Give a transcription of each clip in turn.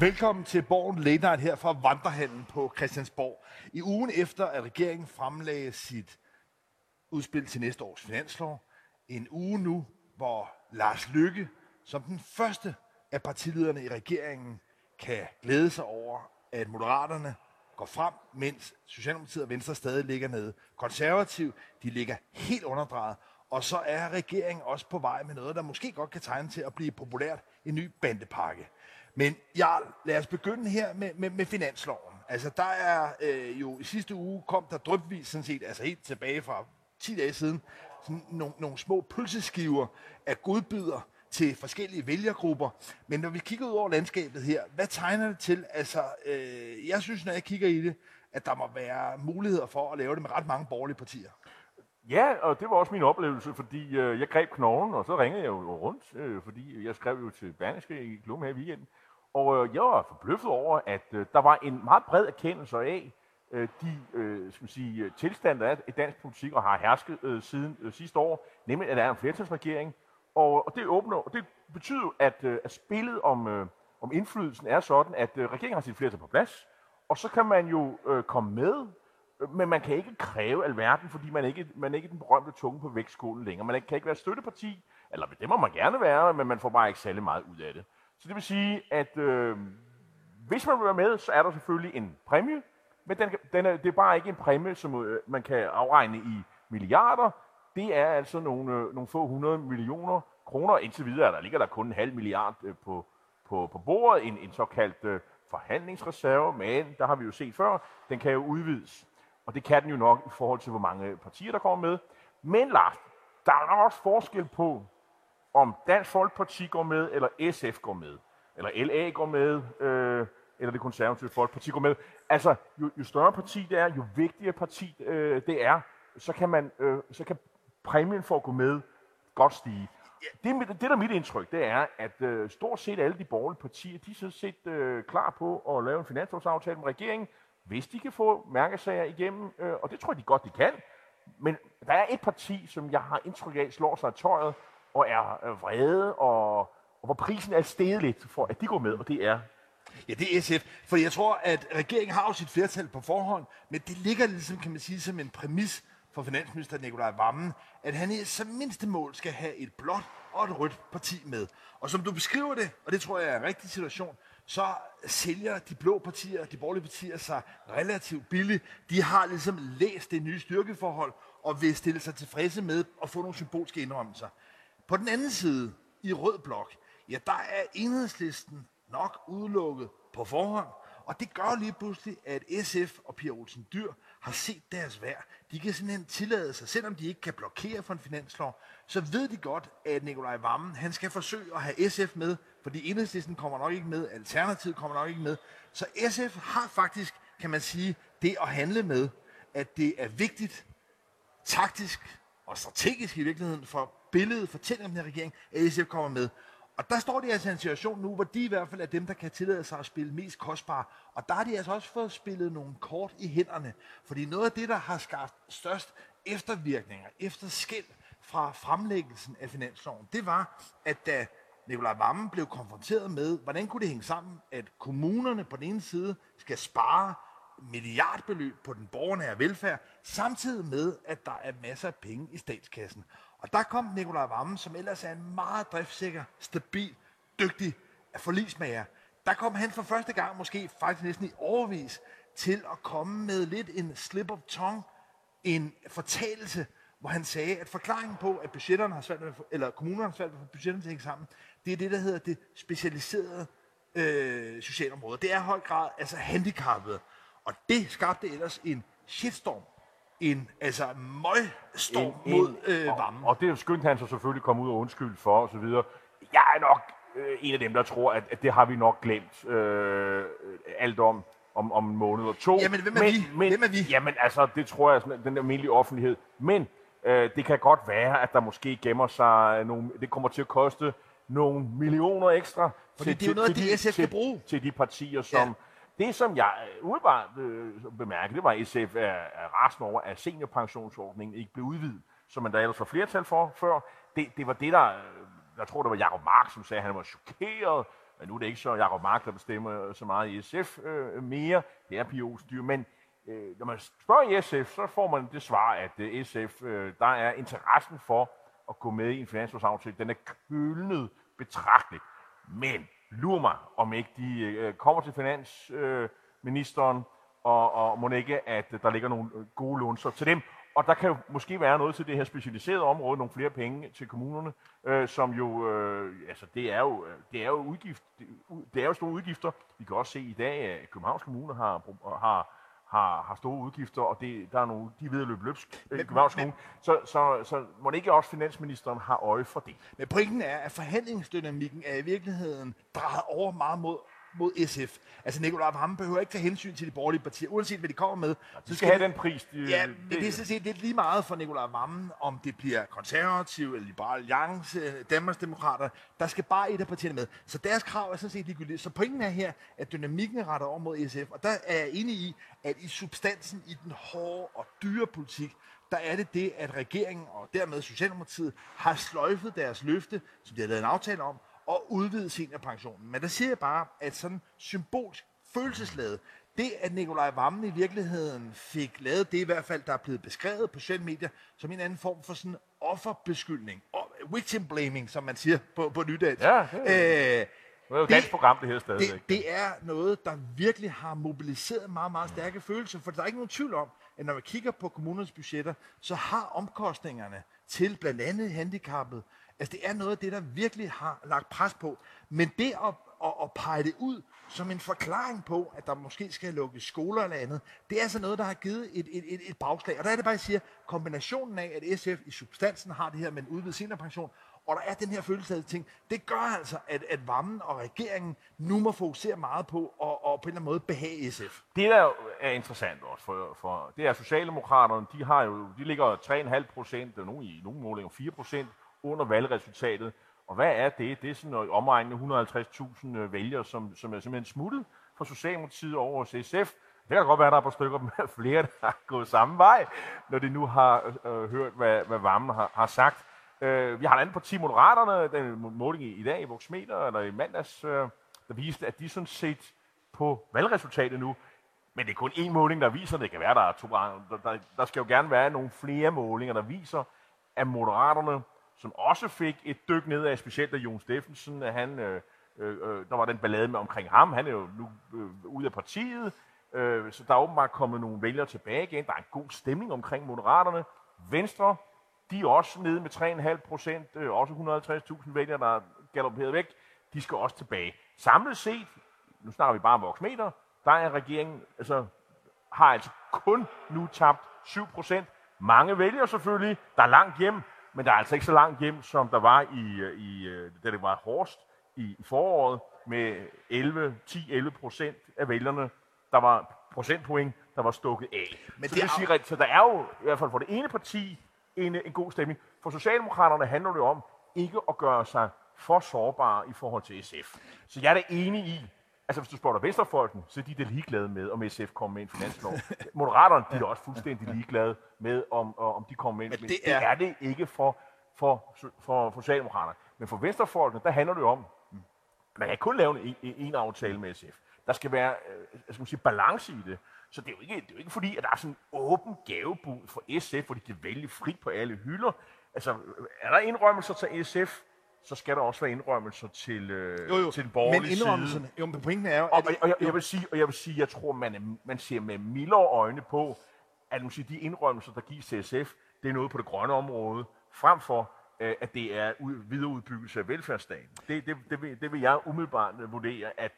Velkommen til Borgen Late Night her fra Vandrehallen på Christiansborg. I ugen efter, at regeringen fremlagde sit udspil til næste års finanslov, en uge nu, hvor Lars Løkke, som den første af partilederne i regeringen, kan glæde sig over, at Moderaterne går frem, mens Socialdemokratiet og Venstre stadig ligger nede. Konservativ, de ligger helt underdrejet. Og så er regeringen også på vej med noget, der måske godt kan tegne til at blive populært, en ny bandepakke. Men Jarl, lad os begynde her med finansloven. Altså der er jo i sidste uge kom der drypvis sådan set, altså helt tilbage fra 10 dage siden, sådan nogle små pølseskiver af godbidder til forskellige vælgergrupper. Men når vi kigger ud over landskabet her, hvad tegner det til? Altså jeg synes, når jeg kigger i det, at der må være muligheder for at lave det med ret mange borgerlige partier. Ja, og det var også min oplevelse, fordi jeg greb knoglen, og så ringede jeg jo rundt, fordi jeg skrev jo til Berlingske i klubben her i weekenden, og jeg var forbløffet over, at der var en meget bred erkendelse af de tilstand, der er i dansk politik og har hersket siden sidste år, nemlig at der er en flertalsregering, og det åbner, og det betyder jo, at spillet om indflydelsen er sådan, at regeringen har sit flertal på plads, og så kan man jo komme med, men man kan ikke kræve alverden, fordi man er ikke den berømte tunge på vægtskålen længere. Man kan ikke være støtteparti, eller det må man gerne være, men man får bare ikke særlig meget ud af det. Så det vil sige, at hvis man vil være med, så er der selvfølgelig en præmie, men det er bare ikke en præmie, som man kan afregne i milliarder. Det er altså nogle få 100 millioner kroner. Indtil videre der ligger der kun 0,5 milliard på bordet, en såkaldt forhandlingsreserve, men der har vi jo set før, den kan jo udvides. Og det kan den jo nok i forhold til, hvor mange partier, der kommer med. Men Lars, der er også forskel på, om Dansk Folkeparti går med, eller SF går med, eller LA går med, eller det Konservative Folkeparti går med. Altså, jo større parti det er, jo vigtigere parti det er, så kan præmien for at gå med godt stige. Det der er mit indtryk, det er, at stort set alle de borgerlige partier, de er sådan set klar på at lave en finanslovsaftale med regeringen, hvis de kan få mærkesager igennem, og det tror jeg, de godt de kan. Men der er et parti, som jeg har indtryk af, slår sig af tøjet og er vrede, og hvor prisen er steget lidt for, at de går med, og det er... Ja, det er SF, for jeg tror, at regeringen har jo sit flertal på forhånd, men det ligger ligesom, kan man sige, som en præmis for finansminister Nicolai Wammen, at han i som mindste mål skal have et blåt og et rødt parti med. Og som du beskriver det, og det tror jeg er en rigtig situation, så sælger de blå partier, de borgerlige partier, sig relativt billigt. De har ligesom læst det nye styrkeforhold og vil stille sig tilfredse med at få nogle symbolske indrømmelser. På den anden side, i rød blok, ja, der er Enhedslisten nok udelukket på forhånd, og det gør lige pludselig, at SF og Pia Olsen Dyr har set deres værd. De kan simpelthen tillade sig, selvom de ikke kan blokere for en finanslov, så ved de godt, at Nicolai Wammen, han skal forsøge at have SF med, fordi Enhedslisten kommer nok ikke med, Alternativet kommer nok ikke med. Så SF har faktisk, kan man sige, det at handle med, at det er vigtigt, taktisk og strategisk i virkeligheden, for billedet, fortæller den her regering, at SF kommer med. Og der står de altså i en situation nu, hvor de i hvert fald er dem, der kan tillade sig at spille mest kostbare. Og der har de altså også fået spillet nogle kort i hænderne. Fordi noget af det, der har skabt størst eftervirkninger, efterskæld fra fremlæggelsen af finansloven, det var, at da Nicolai Wammen blev konfronteret med, hvordan kunne det hænge sammen, at kommunerne på den ene side skal spare milliardbeløb på den borgernære velfærd, samtidig med, at der er masser af penge i statskassen. Og der kom Nicolai Wammen, som ellers er en meget driftsikker, stabil, dygtig forligsmager. Der kom han for første gang, måske faktisk næsten i årevis, til at komme med lidt en slip of tongue, en fortalelse, hvor han sagde, at forklaringen på, at budgetterne har svært med, eller kommunerne har svært med budgetterne til at hænge sammen, det er det, der hedder det specialiserede socialområde. Det er i høj grad altså handicappede. Og det skabte ellers en shitstorm. En møgstorm mod Wammen. Og det er jo skønt, han så selvfølgelig kom ud og undskyld for, og så videre. Jeg er nok en af dem, der tror, at det har vi nok glemt alt om en måned eller to. Jamen, hvem er vi? Jamen, altså, det tror jeg, den almindelige offentlighed. Men det kan godt være, at der måske gemmer sig nogle... Det kommer til at koste nogle millioner ekstra. Fordi det er jo noget, det SF skal bruge. Til de partier, som... Ja. Det, som jeg umiddelbart bemærkede, det var, at SF er rasende over, at seniorpensionsordningen ikke blev udvidet, som man der ellers var flertal for før. Det var det, der... Jeg tror, det var Jacob Mark, som sagde, at han var chokeret Men nu er det ikke så Jacob Mark, der bestemmer så meget i SF mere. Det er Pia Olsen Dyr. Men når man spørger i SF, så får man det svar, at SF, der er interessen for at gå med i en finanslovsaftale, den er kølnet betragteligt. Men lurer mig, om ikke de kommer til finansministeren, og må ikke, at der ligger nogle gode lunser til dem. Og der kan jo måske være noget til det her specialiserede område, nogle flere penge til kommunerne, som jo, altså det er jo store udgifter. Vi kan også se i dag, at Københavns Kommune har store udgifter, og der er nogle, de ved at løbe løbsk i Københavns Kommune. Så må det ikke også finansministeren har øje for det. Men pointen er, at forhandlingsdynamikken er i virkeligheden drejet over meget mod SF. Altså Nicolai Wammen behøver ikke tage hensyn til de borgerlige partier, uanset hvad de kommer med. De skal have den pris. Ja, men det er sådan set lidt lige meget for Nicolai Wammen, om det bliver Konservativ, Liberal Alliance, Danmarksdemokraterne. Der skal bare et af partierne med. Så deres krav er sådan set ligegyldigt. Så pointen er her, at dynamikken er rettet over mod SF. Og der er jeg enig i, at i substansen i den hårde og dyre politik, der er det, at regeringen og dermed Socialdemokratiet har sløjfet deres løfte, som de har lavet en aftale om, og udvide seniorpensionen. Men der siger jeg bare, at sådan symbolsk følelsesladet, det at Nicolai Wammen i virkeligheden fik lavet det i hvert fald, der er blevet beskrevet på sociale medier, som en anden form for sådan offerbeskyldning, victim blaming, som man siger på nydansk. Ja, det er jo et dansk program, det her stadigvæk. Det er noget, der virkelig har mobiliseret meget, meget stærke følelser, for der er ikke nogen tvivl om, at når man kigger på kommunernes budgetter, så har omkostningerne til blandt andet handicappet, altså det er noget af det, der virkelig har lagt pres på. Men det at pege det ud som en forklaring på, at der måske skal lukkes skoler eller andet, det er altså noget, der har givet et bagslag. Og der er det bare, jeg siger, kombinationen af, at SF i substansen har det her med en udvidet seniorpension, og der er den her følelse af ting, det gør altså, at Wammen og regeringen nu må fokusere meget på og på en eller anden måde behage SF. Det der er interessant også, for det er Socialdemokraterne, de ligger 3,5%, i nogle målinger 4%, under valgresultatet. Og hvad er det? Det er sådan omregnende 150.000 vælgere, som er simpelthen smuttet fra Socialdemokratiet over hos SF. Det kan godt være, at der er på stykker med flere, der har gået samme vej, når de nu har hørt, hvad Wammen har sagt. Vi har et andet parti, Moderaterne, den måling i dag i Voxmeter, eller i mandags, der viste, at de sådan set på valgresultatet nu, men det er kun én måling, der viser, det kan være, der er to. Der skal jo gerne være nogle flere målinger, der viser, at Moderaterne, som også fik et dyk nedad, specielt af Jon Steffensen, der var den ballade med omkring ham, han er jo nu ude af partiet, så der er åbenbart kommet nogle vælgere tilbage igen, der er en god stemning omkring Moderaterne. Venstre, de er også nede med 3,5%, også 150.000 vælgere, der er galoperet væk, de skal også tilbage. Samlet set, nu snakker vi bare om Voxmeter, der er regeringen, har kun nu tabt 7%. Mange vælgere selvfølgelig, der er langt hjem, men der er altså ikke så langt hjem, som der var da det var hårdest i foråret, med 10-11% af vælgerne, der var procentpoint, der var stukket af. Men så det siger, så der er jo i hvert fald for det ene parti en god stemning. For Socialdemokraterne handler det om ikke at gøre sig for sårbare i forhold til SF. Så jeg er da enig i, hvis du spørger Venstrefolken, så er de ligeglade med, om SF kommer med en finanslov. Moderaterne, de er også fuldstændig ligeglade med, om de kommer med en finanslov. Det er det ikke for Socialdemokraterne. Men for Venstrefolken, der handler det om, man kan kun lave en aftale med SF. Der skal være balance i det. Så det er jo ikke fordi, at der er sådan en åben gavebud for SF, hvor de kan vælge frit på alle hylder. Er der indrømmelser til SF, så skal der også være indrømmelser til den borgerlige side. Men pointen er jo... Jeg vil sige, jeg tror, man ser med mildere øjne på, at de indrømmelser, der gives til SF, det er noget på det grønne område, frem for, at det er videreudbyggelse af velfærdsstaten. Det vil jeg umiddelbart vurdere, at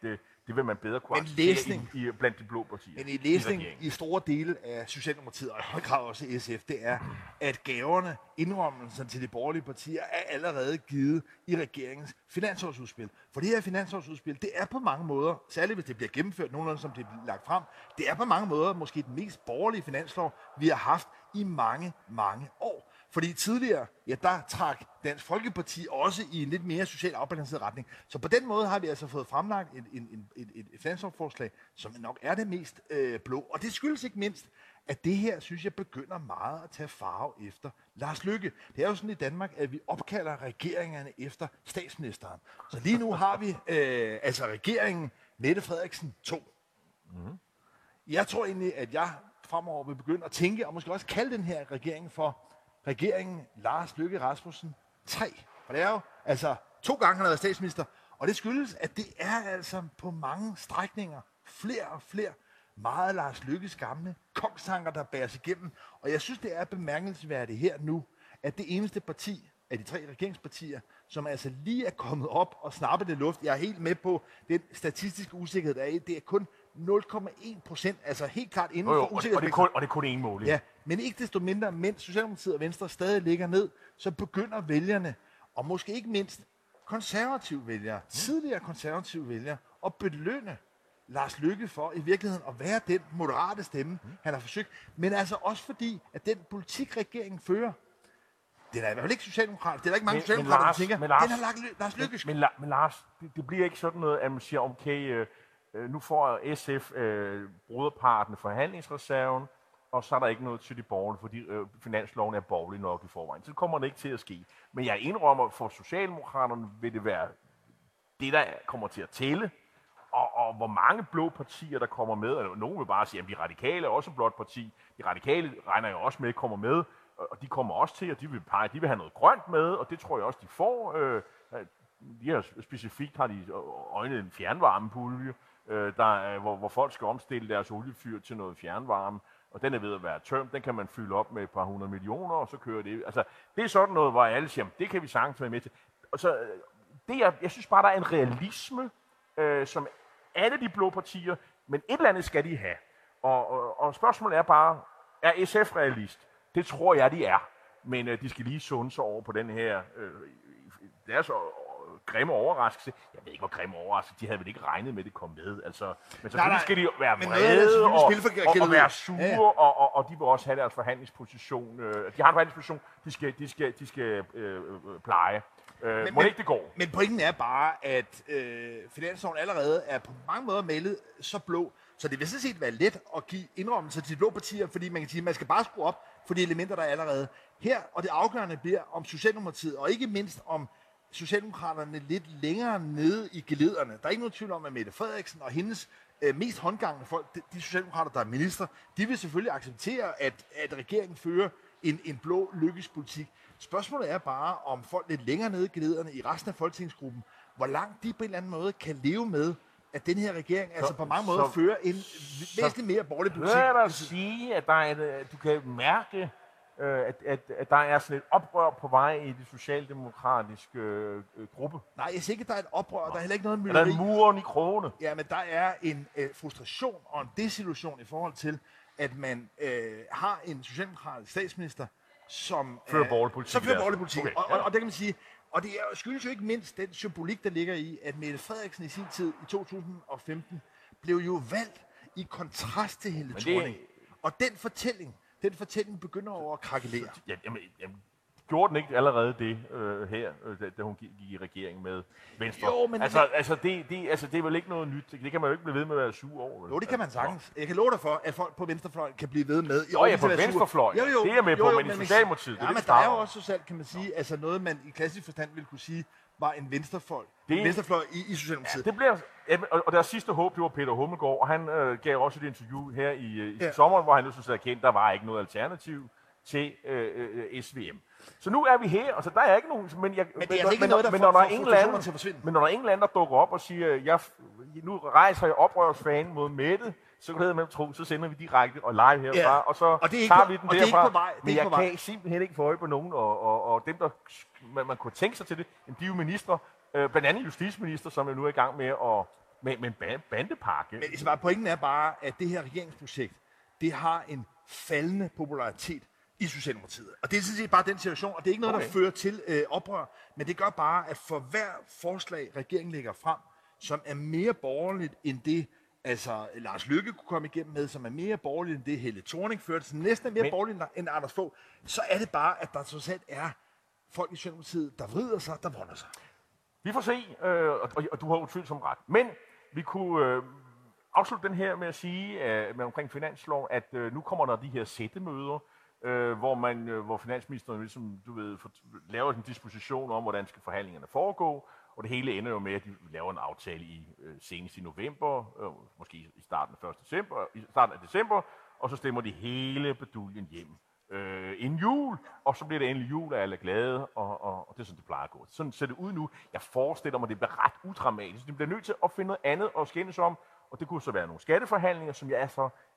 det vil man bedre kunne acceptere blandt de blå partier. Men i læsning i store dele af Socialdemokratiet, og i høj grad også SF, det er, at gaverne, indrømmelsen til de borgerlige partier, er allerede givet i regeringens finansårsudspil. For det her finansårsudspil, det er på mange måder, særligt hvis det bliver gennemført, nogenlunde som det bliver lagt frem, det er på mange måder måske den mest borgerlige finanslov, vi har haft i mange, mange år. Fordi tidligere, der trak Dansk Folkeparti også i en lidt mere socialt afbalanceret retning. Så på den måde har vi altså fået fremlagt et finanslovsforslag, som nok er det mest blå. Og det skyldes ikke mindst, at det her, synes jeg, begynder meget at tage farve efter Lars Lykke. Det er jo sådan i Danmark, at vi opkalder regeringerne efter statsministeren. Så lige nu har vi altså regeringen Mette Frederiksen 2. Mm-hmm. Jeg tror egentlig, at jeg fremover vil begynde at tænke, og måske også kalde den her regering for regeringen Lars Løkke Rasmussen 3. For det er jo altså 2 gange, han har været statsminister, og det skyldes, at det er altså på mange strækninger flere og flere meget Lars Lykkes gamle kongstanker, der bæres igennem. Og jeg synes, det er bemærkelsesværdigt her nu, at det eneste parti af de 3 regeringspartier, som altså lige er kommet op og snappet det luft, jeg er helt med på den statistiske usikkerhed, der er i, det er kun 0,1%, altså helt klart inden for usikkerhedsspektret. Og det er kun én måling. Ja, men ikke desto mindre, mens Socialdemokratiet og Venstre stadig ligger ned, så begynder vælgerne, og måske ikke mindst konservative vælgere, tidligere konservative vælgere, at belønne Lars Lykke for i virkeligheden at være den moderate stemme, han har forsøgt. Men altså også fordi, at den politik, regeringen fører, det er i hvert fald ikke socialdemokratisk. Det er der ikke mange socialdemokrater, der tænker, den har Lars Lykke. Men Lars, det bliver ikke sådan noget, at man siger, okay, nu får SF broderparten forhandlingsreserven, og så er der ikke noget til de borgerlige, fordi finansloven er borgerlig nok i forvejen. Så kommer det ikke til at ske. Men jeg indrømmer, for Socialdemokraterne vil det være det, der kommer til at tælle. Og hvor mange blå partier, der kommer med, og nogen vil bare sige, at de radikale er også et blåt parti. De radikale regner jeg også med, kommer med, og de kommer også til, og de vil have noget grønt med, og det tror jeg også, de får. Specifikt har de øjnet en fjernvarmepulje, hvor folk skal omstille deres oliefyr til noget fjernvarme, og den er ved at være tømt, den kan man fylde op med et par 100 millioner, og så kører det. Altså, det er sådan noget, hvor alle siger, det kan vi sagtens være med til. Og så, jeg synes bare, der er en realisme, som alle de blå partier, men et eller andet skal de have. Og spørgsmålet er bare, er SF realist? Det tror jeg, de er. Men de skal lige sunde sig over på den her deres grimme overraskelse. Jeg ved ikke, hvor grimme overraskelse. De havde vel ikke regnet med, at det kom med. Altså, men selvfølgelig skal de være vrede og være sure, ja. Og de vil også have deres forhandlingsposition. De har en forhandlingsposition, de skal pleje. Men ikke det går. Men pointen er bare, at finansloven allerede er på mange måder malet så blå, så det vil sådan set være let at give indrømmelser til de blå partier, fordi man kan sige, at man skal bare skrue op for de elementer, der er allerede her. Og det afgørende bliver om Socialdemokratiet, og ikke mindst om Socialdemokraterne lidt længere nede i gelederne. Der er ikke nogen tvivl om, at Mette Frederiksen og hendes mest håndgangende folk, de socialdemokrater, der er minister, de vil selvfølgelig acceptere, at regeringen fører en blå lykkespolitik. Spørgsmålet er bare, om folk lidt længere nede i gelederne i resten af folketingsgruppen, hvor langt de på en eller anden måde kan leve med, at den her regering altså på mange måder fører en væsentligt mere borgerlig politik. Hører jeg dig sige, at du kan mærke, at der er sådan et oprør på vej i det socialdemokratiske gruppe? Nej, jeg siger ikke, at der er et oprør. Der er heller ikke noget mylderi. Der er muren i krogene. Ja, men der er en frustration og en desillusion i forhold til, at man har en socialdemokratisk statsminister, som fører borgerlig politik. Okay, og det kan man sige, og det skyldes jo ikke mindst den symbolik, der ligger i, at Mette Frederiksen i sin tid i 2015 blev jo valgt i kontrast til Helle Thorning. Og den fortælling begynder over at krakelere. Jamen, gjorde den ikke allerede det her, da hun gik i regering med Venstre? Jo, men det er vel ikke noget nyt. Det kan man jo ikke blive ved med at være sur over. Jo, det kan man sagtens. Jeg kan love dig for, at folk på venstrefløjen kan blive ved med. Jo, ja, på venstrefløjen. Jo, det er med på, men i Socialdemokratiet. Ja, men der er jo også socialt, kan man sige, altså noget, man i klassisk forstand ville kunne sige, var en venstrefløj i Socialdemokratiet. Ja, det bliver, og deres sidste håb, det var Peter Hummelgaard, og han gav også et interview her i sommeren, hvor han nu synes, at der var ikke noget alternativ til SVM. Så nu er vi her, og så der er ikke nogen, men når der er ingen lande, der dukker op og siger, nu rejser jeg oprørsfanen mod Mette, så kan det med tro, så sender vi direkte og live herfra, og så tager vi den derfra. Men jeg kan simpelthen ikke få øje på nogen, og dem, der man kunne tænke sig til det, de er jo ministre, blandt andet justitsminister, som er nu i gang med en bandepakke. Men pointen er bare, at det her regeringsprojekt, det har en faldende popularitet i Socialdemokratiet. Og det er sådan set bare den situation, og det er ikke noget, der fører til oprør, men det gør bare, at for hver forslag, regeringen lægger frem, som er mere borgerligt end det, altså Lars Løkke kunne komme igennem med, som er mere borgerligt end det, Helle Thorning førte, som næsten er mere borgerligt end Anders Fogh, så er det bare, at der så sat er folk i Socialdemokratiet, der vrider sig, der vonder sig. Vi får se, og du har utvivlsomt ret, men vi kunne afslutte den her med at sige med omkring finanslov, at nu kommer der de her sættemøder, hvor finansministeren ligesom, du ved, laver en disposition om, hvordan skal forhandlingerne foregå, og det hele ender jo med, at de laver en aftale senest i november, måske i starten af december, og så stemmer de hele beduljen hjem inden jul, og så bliver det endelig jul, og alle er glade, og det er sådan, det plejer at gå. Sådan ser det ud nu. Jeg forestiller mig, det bliver ret udramatisk. Det bliver nødt til at finde noget andet at skændes om, og det kunne så være nogle skatteforhandlinger, som jeg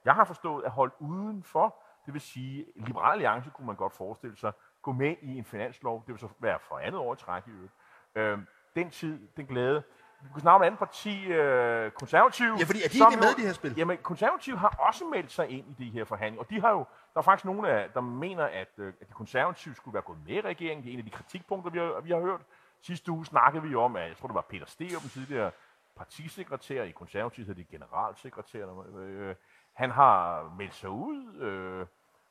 har forstået er holdt udenfor. Det vil sige, Liberal Alliance kunne man godt forestille sig, gå med i en finanslov. Det vil så være for andet år i træk i øvrigt. Den tid, den glæde. Vi kunne snakke om et andet parti, Konservative. Ja, fordi er de ikke med i det her spil? Jamen, Konservative har også meldt sig ind i de her forhandlinger. Og de har jo, der er faktisk nogen, der mener, at de konservative skulle være gået med i regeringen. Det er en af de kritikpunkter, vi har hørt. Sidste uge snakkede vi om, at jeg tror, det var Peter Steop, den tidligere partisekretær i Konservative, hedder det generalsekretær. Han har meldt sig ud,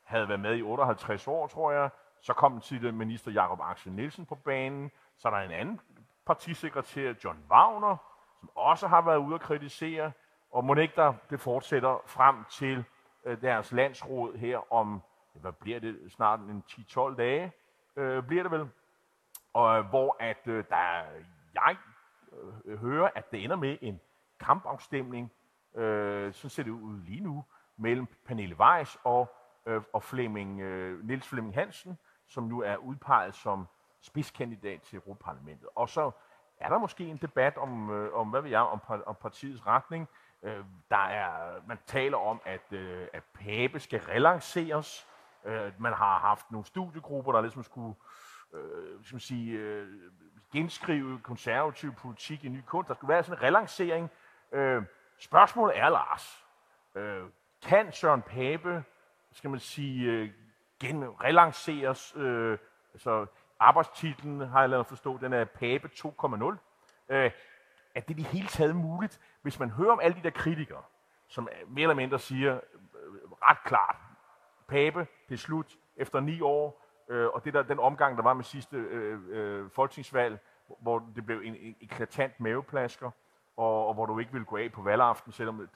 havde været med i 58 år, tror jeg. Så kom den tidligere minister Jakob Axel Nielsen på banen. Så er der en anden partisekretær, John Wagner, som også har været ude at kritisere. Og mon ikke det fortsætter frem til deres landsråd her om, hvad bliver det, snart en 10-12 dage, bliver det vel. Og hvor at jeg hører, at det ender med en kampafstemning, sådan ser det ud lige nu, mellem Pernille Weiss og Nils Flemming Hansen, som nu er udpeget som spidskandidat til Europaparlamentet. Og så er der måske en debat om hvad ved jeg, om partiets retning. Man taler om, at Pape skal relanceres. Man har haft nogle studiegrupper, der ligesom skulle genskrive konservativ politik i ny kunst. Der skulle være sådan en relancering. Spørgsmålet er, Lars, kan Søren Pape, skal man sige, relanceres? Altså, arbejdstitlen har jeg lavet forstå, den er Pape 2.0. At det er det hele taget muligt, hvis man hører om alle de der kritikere, som mere eller mindre siger ret klart, Pape, det er slut efter 9 år, og det der, den omgang, der var med sidste folketingsvalg, hvor det blev en eklatant maveplasker, og hvor du ikke ville gå af på valgaften, selvom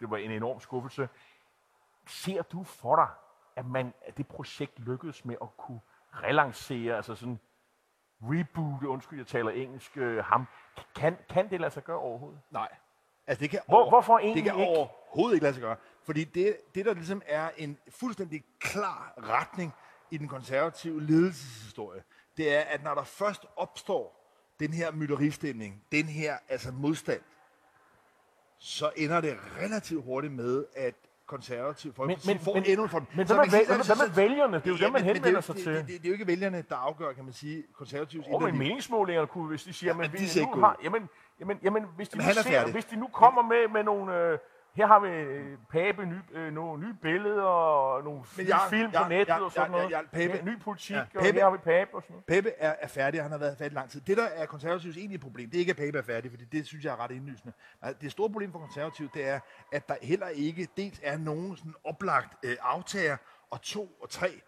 det var en enorm skuffelse. Ser du for dig, at det projekt lykkedes med at kunne relancere, altså sådan reboot, undskyld, jeg taler engelsk, ham? Kan det lade sig gøre overhovedet? Nej. Altså det kan Hvorfor egentlig det kan ikke? Overhovedet ikke lade sig gøre. Fordi det, der ligesom er en fuldstændig klar retning i den konservative ledelseshistorie, det er, at når der først opstår den her mytteristemning, den her altså modstand, så ender det relativt hurtigt med, at konservative folk får endnu for dem. Men hvad med vælgerne? Det er jo dem, man henvender sig til. Det er jo ikke vælgerne, der afgør, kan man sige, konservativt. Men meningsmålingerne kunne, hvis de siger, hvis de nu kommer med nogle, her har vi Pape, nogle nye billeder og nogle film på nettet og sådan noget. Ny politik, og her har vi Pape og sådan noget. Pape er færdig, og han har været færdig lang tid. Det, der er konservativets egentlige problem, det er ikke, at Pape er færdig, for det synes jeg er ret indlysende. Det store problem for konservativt, det er, at der heller ikke dels er nogen sådan oplagt aftager, og 2 og 3,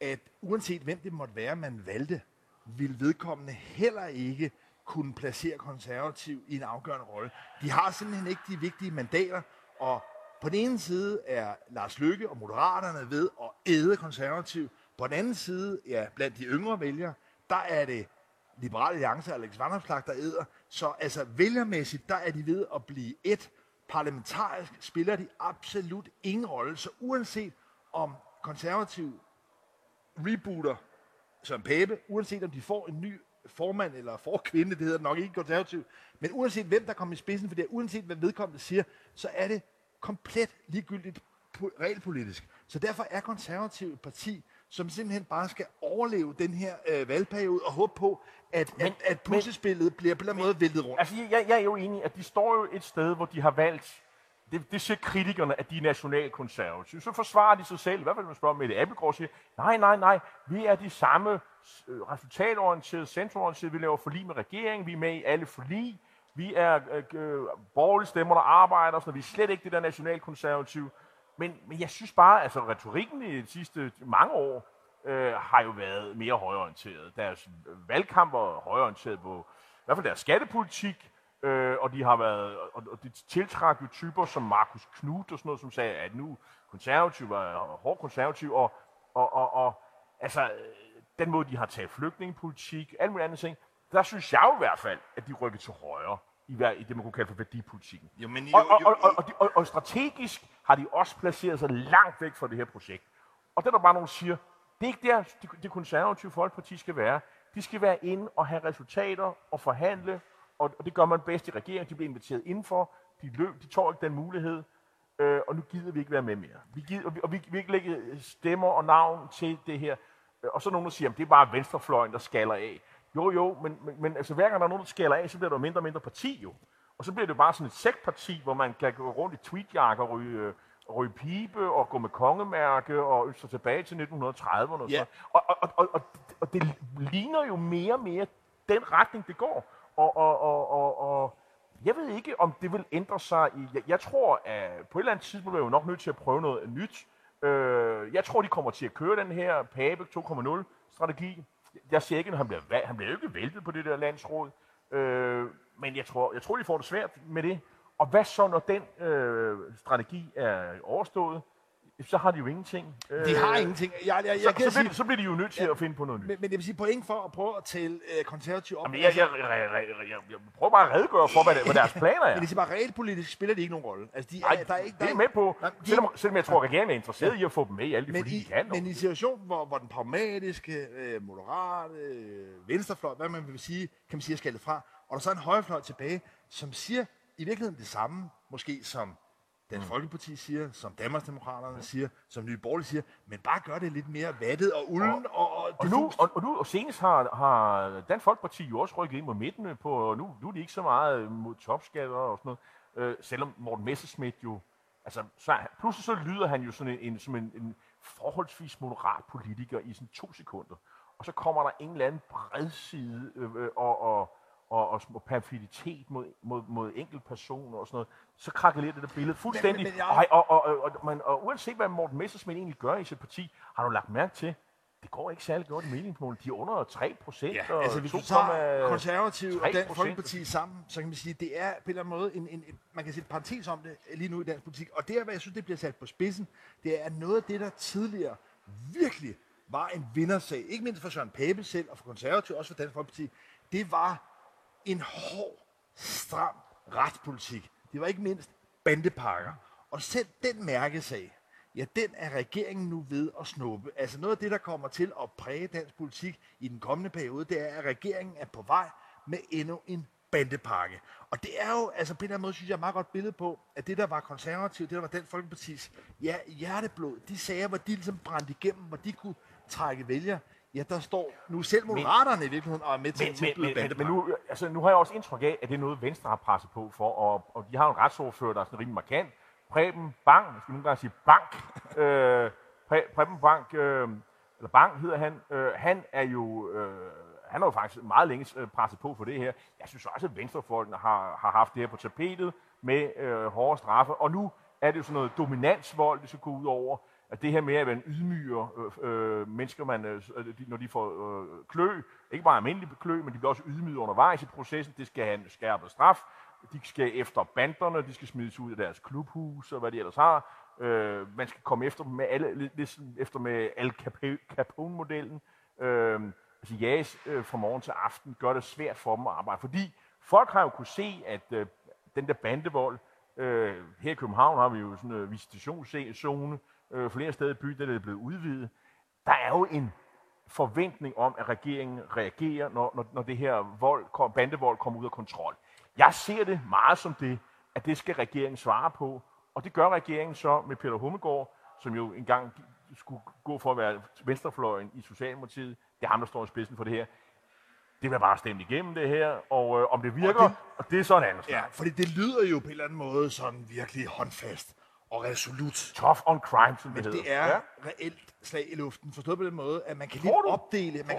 at uanset hvem det måtte være, man valgte, vil vedkommende heller ikke kunne placere konservativ i en afgørende rolle. De har simpelthen ikke de vigtige mandater, og på den ene side er Lars Løkke og Moderaterne ved at æde konservativ. På den anden side, blandt de yngre vælgere, der er det Liberal Alliance og Alex Vanderslag, der æder. Så altså vælgermæssigt, der er de ved at blive et. Parlamentarisk spiller de absolut ingen rolle, så uanset om konservativ rebooter som Pape, uanset om de får en ny formand eller forkvinde, det hedder nok ikke konservativt, men uanset hvem der kommer i spidsen for det, uanset hvad vedkommende siger, så er det komplet ligegyldigt realpolitisk. Så derfor er konservativt et parti, som simpelthen bare skal overleve den her valgperiode og håbe på, at puslespillet bliver på en måde væltet rundt. Altså, jeg er jo enig, at de står jo et sted, hvor de har valgt, det siger kritikerne, at de er nationalkonservative. Så forsvarer de sig selv, i hvert fald man spørger Mette Abildgaard, siger, nej, vi er de samme resultatorienterede, centrumorienterede, vi laver forlig med regeringen, vi er med i alle forlig, vi er borgerlige stemmer, der arbejder, og sådan, vi er slet ikke det der nationalkonservative. Men jeg synes bare, altså retorikken i de sidste mange år har jo været mere højorienteret. Deres valgkamp var højorienteret på, i hvert fald deres skattepolitik, og de har været, og de tiltrak jo typer som Markus Knuth og sådan noget, som sagde, at nu konservativ var hårdt konservativ, og altså den måde, de har taget flygtningepolitik, alt muligt andet ting, der synes jeg jo i hvert fald, at de rykker til højre i det, man kunne kalde for værdipolitikken. Og strategisk har de også placeret sig langt væk fra det her projekt. Og der bare nogen, der siger, det er ikke der, det konservative Folkeparti skal være. De skal være inde og have resultater og forhandle, og det gør man bedst i regeringen. De bliver inviteret indenfor, de tog ikke den mulighed, og nu gider vi ikke være med mere. Vi ikke lægge stemmer og navn til det her. Og så nogen, der siger, at det er bare venstrefløjen, der skaller af. Jo, men altså, hver gang der er nogen, der skaller af, så bliver der mindre og mindre parti jo. Og så bliver det bare sådan et sektparti, hvor man kan gå rundt i tweetjakker og ryge pibe og gå med kongemærke og ønsker tilbage til 1930'erne. Yeah. Og det ligner jo mere og mere den retning, det går. Og jeg ved ikke, om det vil ændre sig. Jeg tror, at på et eller andet tidspunkt er jeg jo nok nødt til at prøve noget nyt. Jeg tror, de kommer til at køre den her Pape 2.0-strategi. Jeg ser ikke, at han bliver ikke væltet på det der landsråd. Men jeg tror, de får det svært med det. Og hvad så, når den strategi er overstået? Så har de jo ingenting. De har ingenting. Så bliver de jo nødt til at finde på noget nyt. Men det vil sige point for at prøve at tale konservativt op. Jeg prøver bare at redegøre for, hvad deres planer er. Men det er bare realpolitisk spiller de ikke nogen rolle. Altså, det er med på. Selvom jeg tror, regeringen er interesseret i at få dem med i alle de politiske handler. Men i en situation, hvor den pragmatiske, moderate, venstrefløj, hvad man vil sige, kan man sige, er skaldet fra, og der er så en højrefløj tilbage, som siger i virkeligheden det samme, måske som Dansk Folkeparti siger, som Danmarksdemokraterne siger, som Nye Borgerlige siger, men bare gør det lidt mere vattet og ulden. Og senest har Dansk Folkeparti jo også rykket ind mod midten på, og nu er de ikke så meget mod topskatter og sådan noget, selvom Morten Messerschmidt jo, altså pludselig så lyder han jo sådan som en forholdsvis moderat politiker i sådan 2 sekunder, og så kommer der en eller anden bredside og perfiditet mod enkeltpersoner og sådan noget, så krakkelerer det der billede fuldstændig. Og uanset hvad Morten Messerschmidt egentlig gør i sit parti, har du lagt mærke til, det går ikke særlig godt i meningsmålene. De er under 3%. Ja, og altså hvis du tager Konservative og Dansk Folkeparti sammen, så kan man sige, det er på en eller anden måde, man kan sige et parentes om det lige nu i dansk politik. Og det er, hvad jeg synes, det bliver sat på spidsen. Det er noget af det, der tidligere virkelig var en vindersag. Ikke mindst for Søren Pape selv og for Konservative, også for Dansk Folkeparti. Det var en hård, stram retspolitik. Det var ikke mindst bandepakker. Og selv den mærkesag, ja, den er regeringen nu ved at snuppe. Altså noget af det, der kommer til at præge dansk politik i den kommende periode, det er, at regeringen er på vej med endnu en bandepakke. Og det er jo, altså på en eller anden måde, synes jeg, et meget godt billede på, at det, der var konservativt, det, der var Dansk Folkepartis hjerteblod, de sager, hvor de ligesom brændte igennem, hvor de kunne trække vælger. Ja, der står nu selv Moderaterne i virkeligheden og er med til en tilbyde bandepakke. Men nu har jeg også indtryk af, at det er noget, Venstre har presset på for, og de har en retsordfører, der er sådan rimelig markant. Preben Bang, jeg skal nogle gange sige Bank. Preben Bang, eller Bang hedder han. Han har jo faktisk meget længe presset på for det her. Jeg synes også, at Venstrefolkene har haft det her på tapetet med hårde straffe, og nu er det jo sådan noget dominansvold, det skal gå ud over. At det her med, at man ydmyger mennesker, når de får klø, ikke bare almindelig klø, men de bliver også ydmyget undervejs i processen, det skal have en skærpet straf, de skal efter banderne, de skal smides ud af deres klubhus og hvad de ellers har, man skal komme efter dem med Al Capone-modellen, altså jages fra morgen til aften, gør det svært for dem at arbejde, fordi folk har jo kunne se, at den der bandevold, her i København har vi jo sådan en visitationszone, flere steder i byen, der er blevet udvidet. Der er jo en forventning om, at regeringen reagerer, når det her bandevold kommer ud af kontrol. Jeg ser det meget som det, at det skal regeringen svare på, og det gør regeringen så med Peter Hummelgaard, som jo engang skulle gå for at være venstrefløjen i Socialdemokratiet. Det er ham, der står i spidsen for det her. Det bliver bare stemt igennem det her, og om det virker, og det er så en anden snak. Ja, fordi det lyder jo på en eller anden måde sådan virkelig håndfast og resolut. Tough on crime, som det hedder. Men det er reelt slag i luften, forstået på den måde, at man kan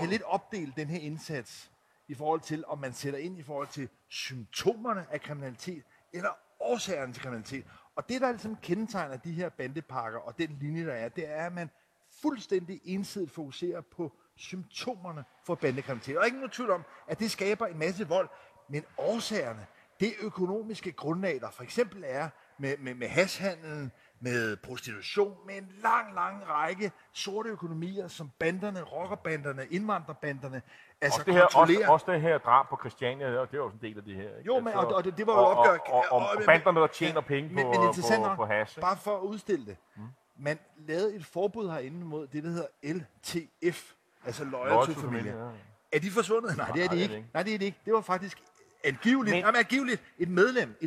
lidt opdele den her indsats i forhold til, om man sætter ind i forhold til symptomerne af kriminalitet, eller årsagerne til kriminalitet. Og det, der ligesom kendetegner de her bandepakker, og den linje, der er, det er, at man fuldstændig ensidigt fokuserer på symptomerne for bandekriminalitet. Og der er ikke nogen tvivl om, at det skaber en masse vold, men årsagerne, det økonomiske grundlag, der for eksempel er med hashhandlen, med prostitution, med en lang række sorte økonomier, som banderne, rockerbanderne, indvandrerbanderne, altså også det her, kontrollerer. Også det her drab på Christiania, og det er også en del af det her. Ikke? Jo, men, altså, og det var jo opgør. Og banderne, der tjener penge på hash. Bare for at udstille det. Man lavede et forbud herinde mod det, der hedder LTF, altså Loyal To Familia. Ja. Er de forsvundet? Nej, det er de ikke. Det var faktisk angiveligt et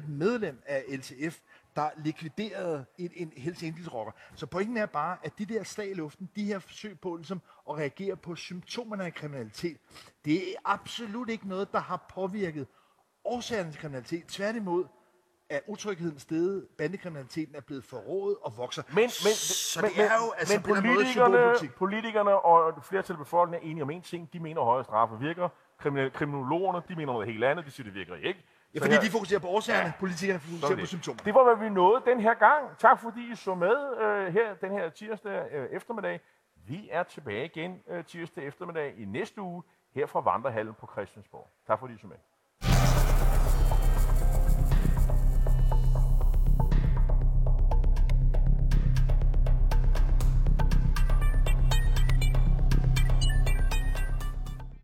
medlem af LTF, der likviderede en helseindelsrocker. Så pointen er bare, at de der slag i luften, de her forsøg på ligesom, at reagere på symptomerne af kriminalitet, det er absolut ikke noget, der har påvirket årsagerne til kriminalitet. Tværtimod er utrygheden steget, bandekriminaliteten er blevet forrådet og vokser. Politikerne og flertallet af befolkningen er enige om en ting. De mener, at høje straffe virker. Kriminologerne, de mener noget helt andet. De siger, det virker ikke. Ja, fordi de fokuserer på årsagerne, politikerne fokuserer på symptomer. Det var, hvad vi nåede den her gang. Tak fordi I så med her den her tirsdag eftermiddag. Vi er tilbage igen tirsdag eftermiddag i næste uge her fra Vandrehallen på Christiansborg. Tak fordi I så med.